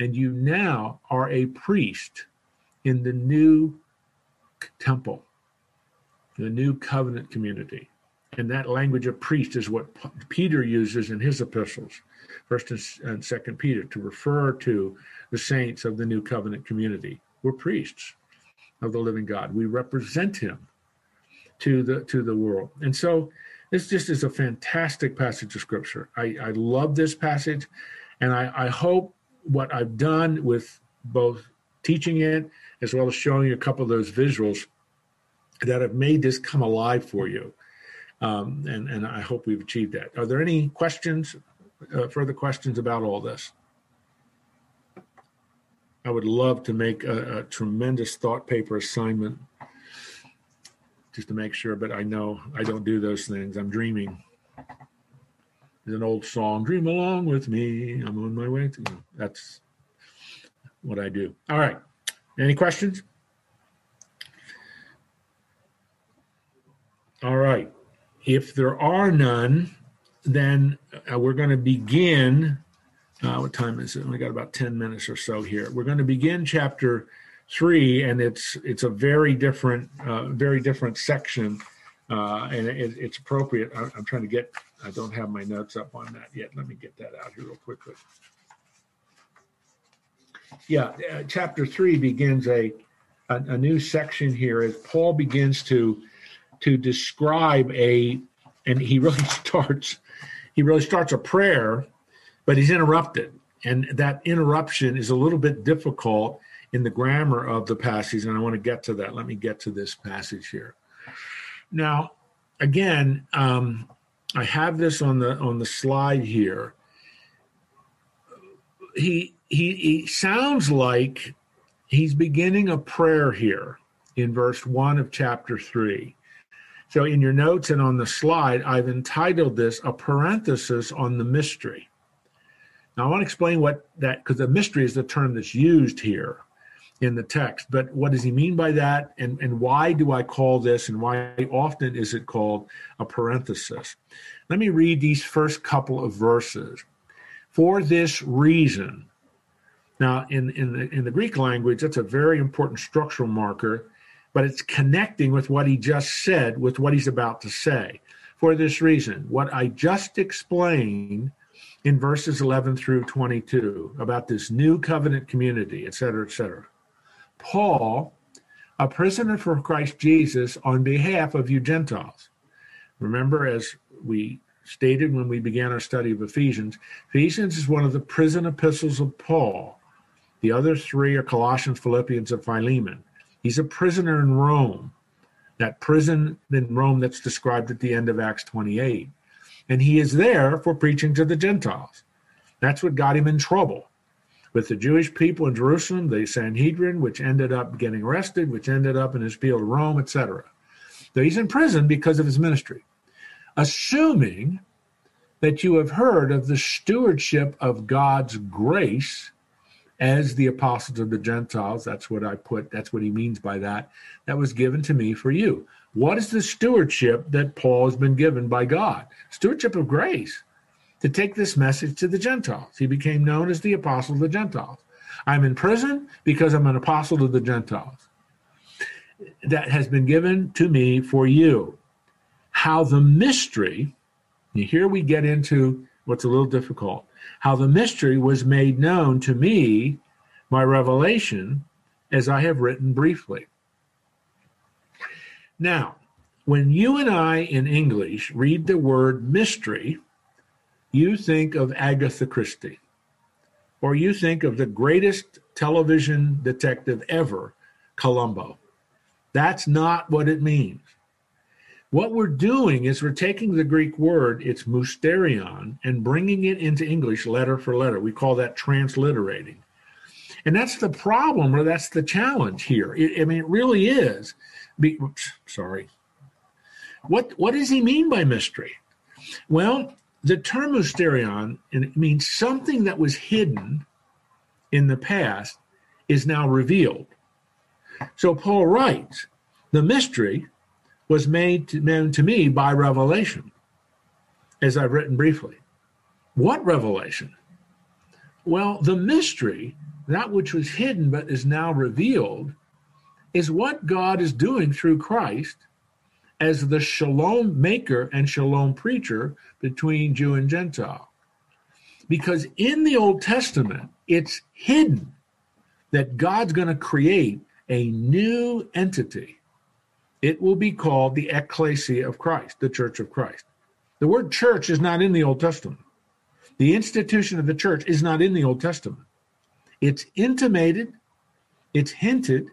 And you now are a priest in the new temple, the new covenant community. And that language of priest is what Peter uses in his epistles, 1st and 2nd Peter, to refer to the saints of the new covenant community. We're priests of the living God. We represent him to the world. And so this just is a fantastic passage of Scripture. I love this passage, and I hope what I've done with both teaching it as well as showing you a couple of those visuals that have made this come alive for you. And I hope we've achieved that. Are there any questions, further questions about all this? I would love to make a tremendous thought paper assignment just to make sure, but I know I don't do those things. I'm dreaming. There's an old song, "Dream Along With Me, I'm on my way to you." That's what I do. All right. Any questions? All right. If there are none, then we're going to begin. What time is it? We got about 10 minutes or so here. We're going to begin chapter 3, and it's a very different section, and it's appropriate. I'm trying to get. I don't have my notes up on that yet. Let me get that out here real quickly. Yeah, chapter 3 begins a new section here as Paul begins to describe and he really starts a prayer, but he's interrupted. And that interruption is a little bit difficult in the grammar of the passage, and I want to get to that. Let me get to this passage here. Now, again, I have this on the slide here. He sounds like he's beginning a prayer here in verse 1 of chapter 3. So in your notes and on the slide, I've entitled this a parenthesis on the mystery. Now I want to explain what that, because the mystery is the term that's used here in the text, but what does he mean by that, and why do I call this, and why often is it called a parenthesis? Let me read these first couple of verses. For this reason. Now in the Greek language, that's a very important structural marker, but it's connecting with what he just said, with what he's about to say. For this reason, what I just explained in verses 11 through 22 about this new covenant community, et cetera, et cetera. Paul, a prisoner for Christ Jesus on behalf of you Gentiles. Remember, as we stated when we began our study of Ephesians, Ephesians is one of the prison epistles of Paul. The other three are Colossians, Philippians, and Philemon. He's a prisoner in Rome, that prison in Rome that's described at the end of Acts 28. And he is there for preaching to the Gentiles. That's what got him in trouble with the Jewish people in Jerusalem, the Sanhedrin, which ended up getting arrested, which ended up in his appeal to Rome, etc. So he's in prison because of his ministry. Assuming that you have heard of the stewardship of God's grace as the apostles of the Gentiles, that's what I put, that's what he means by that was given to me for you. What is the stewardship that Paul has been given by God? Stewardship of grace, to take this message to the Gentiles. He became known as the apostle of the Gentiles. I'm in prison because I'm an apostle to the Gentiles. That has been given to me for you. How the mystery, and here we get into what's a little difficult, how the mystery was made known to me by revelation, as I have written briefly. Now, when you and I in English read the word mystery, you think of Agatha Christie, or you think of the greatest television detective ever, Columbo. That's not what it means. What we're doing is we're taking the Greek word, it's mysterion, and bringing it into English letter for letter. We call that transliterating. And that's the problem, or that's the challenge here. It really is. What does he mean by mystery? Well, the term mysterion, and it means something that was hidden in the past is now revealed. So Paul writes, the mystery was made known to me by revelation, as I've written briefly. What revelation? Well, the mystery, that which was hidden but is now revealed, is what God is doing through Christ as the shalom maker and shalom preacher between Jew and Gentile. Because in the Old Testament, it's hidden that God's going to create a new entity. It will be called the Ecclesia of Christ, the Church of Christ. The word church is not in the Old Testament. The institution of the church is not in the Old Testament. It's intimated, it's hinted,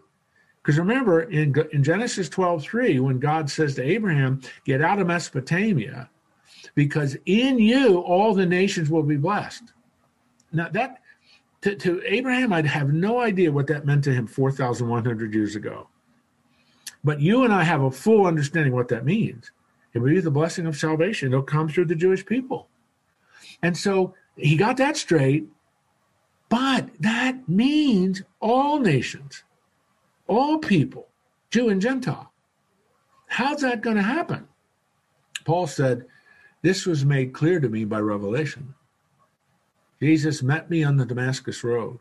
because remember, in Genesis 12:3, when God says to Abraham, get out of Mesopotamia, because in you all the nations will be blessed. Now, that to Abraham, I'd have no idea what that meant to him 4,100 years ago. But you and I have a full understanding what that means. It will be the blessing of salvation. It'll come through the Jewish people. And so he got that straight, but that means all nations. All people, Jew and Gentile. How's that going to happen? Paul said, this was made clear to me by revelation. Jesus met me on the Damascus road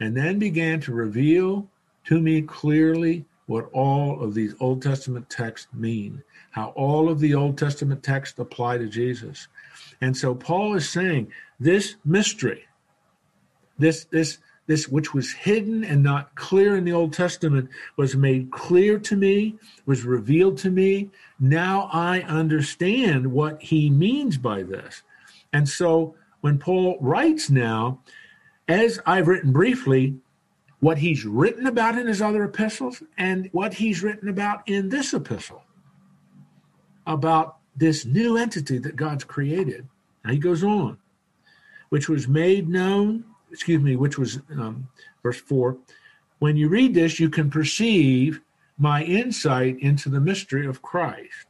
and then began to reveal to me clearly what all of these Old Testament texts mean, how all of the Old Testament texts apply to Jesus. And so Paul is saying, this mystery, this which was hidden and not clear in the Old Testament was made clear to me, was revealed to me. Now I understand what he means by this. And so when Paul writes now, as I've written briefly, what he's written about in his other epistles and what he's written about in this epistle, about this new entity that God's created. Now he goes on, which was made known, verse 4. When you read this, you can perceive my insight into the mystery of Christ.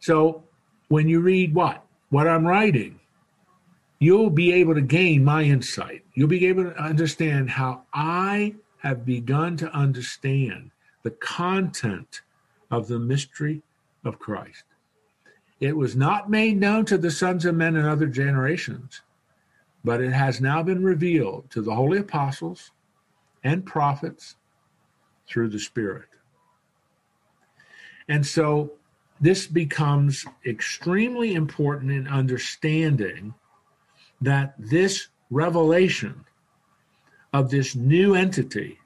So when you read what I'm writing, you'll be able to gain my insight. You'll be able to understand how I have begun to understand the content of the mystery of Christ. It was not made known to the sons of men in other generations, but it has now been revealed to the holy apostles and prophets through the Spirit. And so this becomes extremely important in understanding that this revelation of this new entity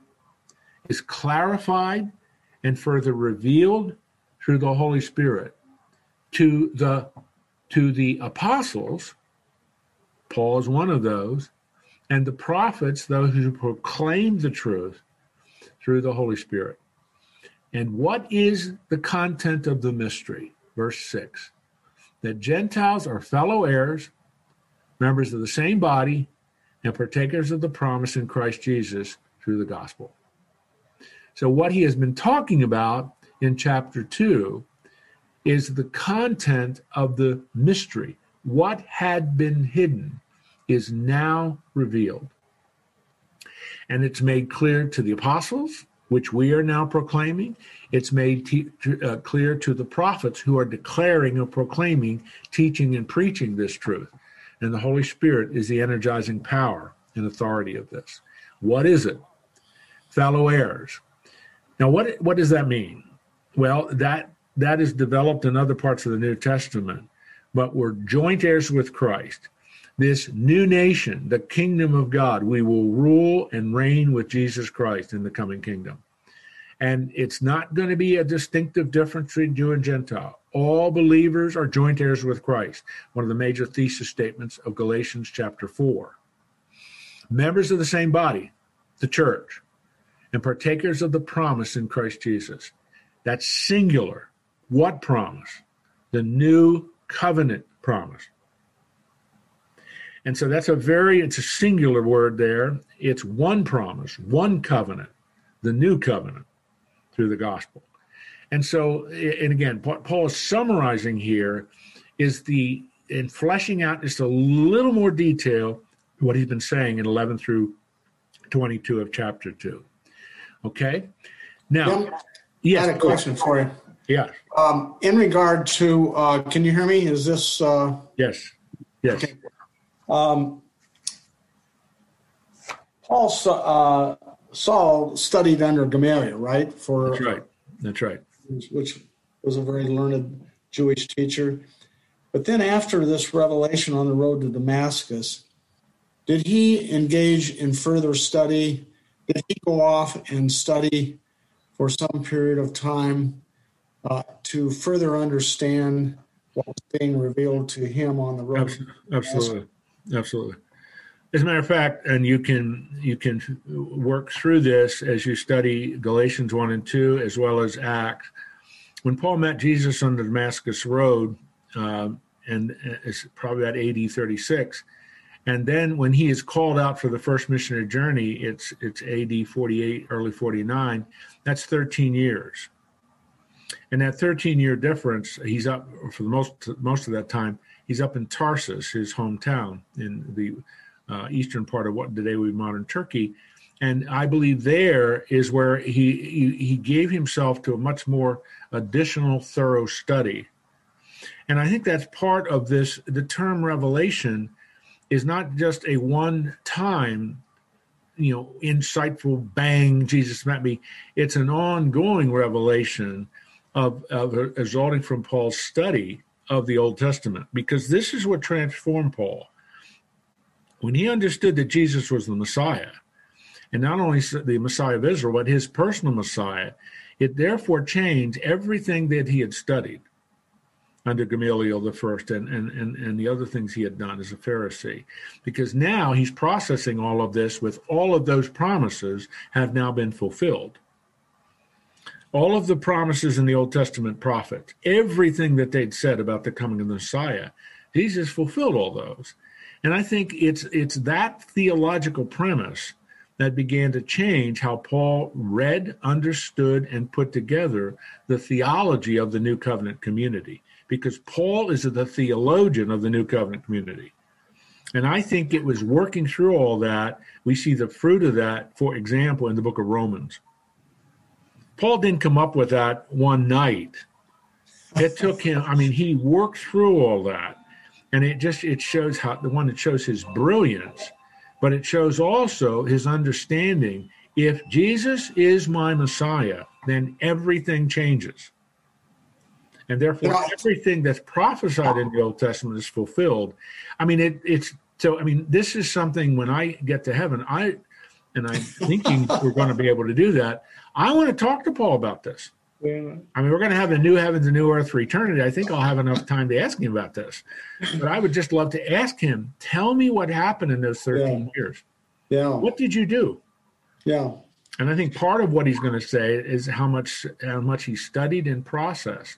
is clarified and further revealed through the Holy Spirit to the apostles. Paul is one of those, and the prophets, those who proclaim the truth through the Holy Spirit. And what is the content of the mystery? Verse 6, that Gentiles are fellow heirs, members of the same body, and partakers of the promise in Christ Jesus through the gospel. So what he has been talking about in chapter 2 is the content of the mystery. What had been hidden is now revealed. And it's made clear to the apostles, which we are now proclaiming. It's made clear to the prophets who are declaring and proclaiming, teaching and preaching this truth. And the Holy Spirit is the energizing power and authority of this. What is it? Fellow heirs. Now, what does that mean? Well, that is developed in other parts of the New Testament. But we're joint heirs with Christ. This new nation, the kingdom of God, we will rule and reign with Jesus Christ in the coming kingdom. And it's not going to be a distinctive difference between Jew and Gentile. All believers are joint heirs with Christ, one of the major thesis statements of Galatians chapter 4. Members of the same body, the church, and partakers of the promise in Christ Jesus. That's singular. What promise? The new covenant promise. And so that's it's a singular word there. It's one promise, one covenant, the new covenant through the gospel. And so, and again, what Paul is summarizing here is in fleshing out just a little more detail what he's been saying in 11 through 22 of chapter 2. Okay? Now, yes. I had a question for you. Yeah. In regard to, can you hear me? Is this? Yes. Yes. Okay. Saul studied under Gamaliel, right? That's right. That's right. Which was a very learned Jewish teacher. But then after this revelation on the road to Damascus, did he engage in further study? Did he go off and study for some period of time to further understand what was being revealed to him on the road? Absolutely. Absolutely. As a matter of fact, and you can work through this as you study Galatians 1 and 2 as well as Acts. When Paul met Jesus on the Damascus Road, and it's probably about AD 36, and then when he is called out for the first missionary journey, it's AD 48, early 49, that's 13 years. And that 13-year difference, he's up for the most of that time. He's up in Tarsus, his hometown, in the eastern part of what today would be modern Turkey. And I believe there is where he gave himself to a much more additional thorough study. And I think that's part of this. The term revelation is not just a one-time, insightful bang, Jesus met me. It's an ongoing revelation of resulting from Paul's study of the Old Testament, because this is what transformed Paul. When he understood that Jesus was the Messiah, and not only the Messiah of Israel, but his personal Messiah, it therefore changed everything that he had studied under Gamaliel the First and the other things he had done as a Pharisee, because now he's processing all of this with all of those promises have now been fulfilled. All of the promises in the Old Testament prophets, everything that they'd said about the coming of the Messiah, Jesus fulfilled all those. And I think it's that theological premise that began to change how Paul read, understood, and put together the theology of the New Covenant community, because Paul is the theologian of the New Covenant community. And I think it was working through all that. We see the fruit of that, for example, in the book of Romans. Paul didn't come up with that one night. It took him, he worked through all that. And it shows it shows his brilliance, but it shows also his understanding. If Jesus is my Messiah, then everything changes. And therefore, everything that's prophesied in the Old Testament is fulfilled. This is something when I get to heaven, I'm thinking we're going to be able to do that. I want to talk to Paul about this. Yeah. We're going to have a new heavens and new earth for eternity. I think I'll have enough time to ask him about this. But I would just love to ask him, tell me what happened in those 13 years. Yeah. What did you do? Yeah. And I think part of what he's going to say is how much he studied and processed.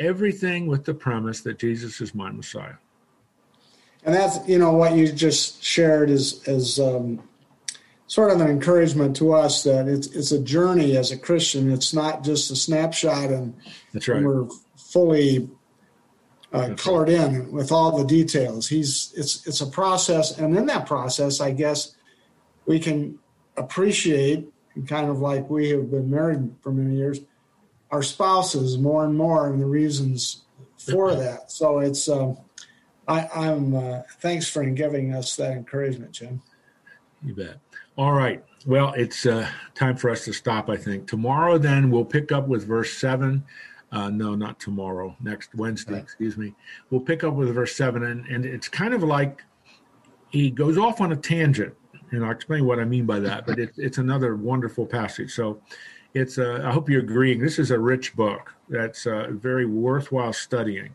Everything with the premise that Jesus is my Messiah. And that's, what you just shared is sort of an encouragement to us that it's a journey as a Christian. It's not just a snapshot and that's right. We're fully colored in with all the details. It's a process, and in that process, I guess we can appreciate, kind of like we have been married for many years, our spouses more and more and the reasons for that. So it's thanks for giving us that encouragement, Jim. You bet. All right. Well, it's time for us to stop, I think. Tomorrow, then, we'll pick up with verse 7. No, not tomorrow. Next Wednesday, excuse me. We'll pick up with verse 7, and it's kind of like he goes off on a tangent, and I'll explain what I mean by that, but it's another wonderful passage. So It's I hope you're agreeing. This is a rich book that's very worthwhile studying,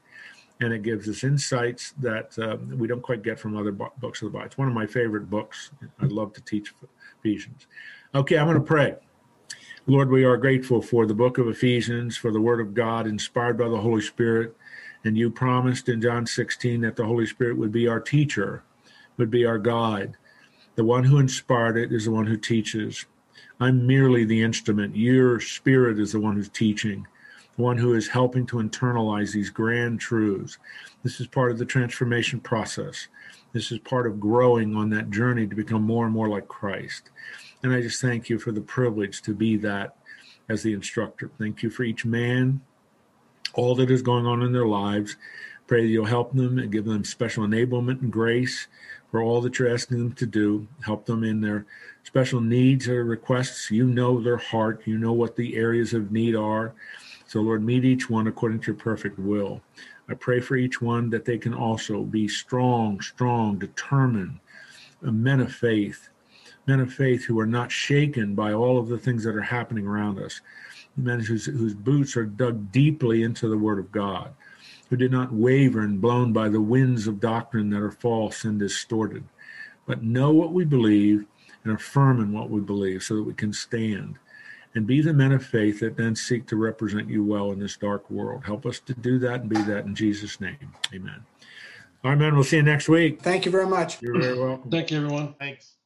and it gives us insights that we don't quite get from other books of the Bible. It's one of my favorite books. I love to teach Ephesians. Okay, I'm going to pray. Lord, we are grateful for the book of Ephesians, for the Word of God, inspired by the Holy Spirit. And you promised in John 16 that the Holy Spirit would be our teacher, would be our guide. The one who inspired it is the one who teaches. I'm merely the instrument. Your Spirit is the one who's teaching, the one who is helping to internalize these grand truths. This is part of the transformation process. This is part of growing on that journey to become more and more like Christ. And I just thank you for the privilege to be that as the instructor. Thank you for each man, all that is going on in their lives. Pray that you'll help them and give them special enablement and grace for all that you're asking them to do. Help them in their special needs or requests. You know their heart. You know what the areas of need are. So, Lord, meet each one according to your perfect will. I pray for each one that they can also be strong, determined, men of faith who are not shaken by all of the things that are happening around us, men whose boots are dug deeply into the Word of God, who did not waver and blown by the winds of doctrine that are false and distorted, but know what we believe and affirm in what we believe so that we can stand and be the men of faith that then seek to represent you well in this dark world. Help us to do that and be that in Jesus' name. Amen. All right, man, we'll see you next week. Thank you very much. You're very welcome. Thank you, everyone. Thanks.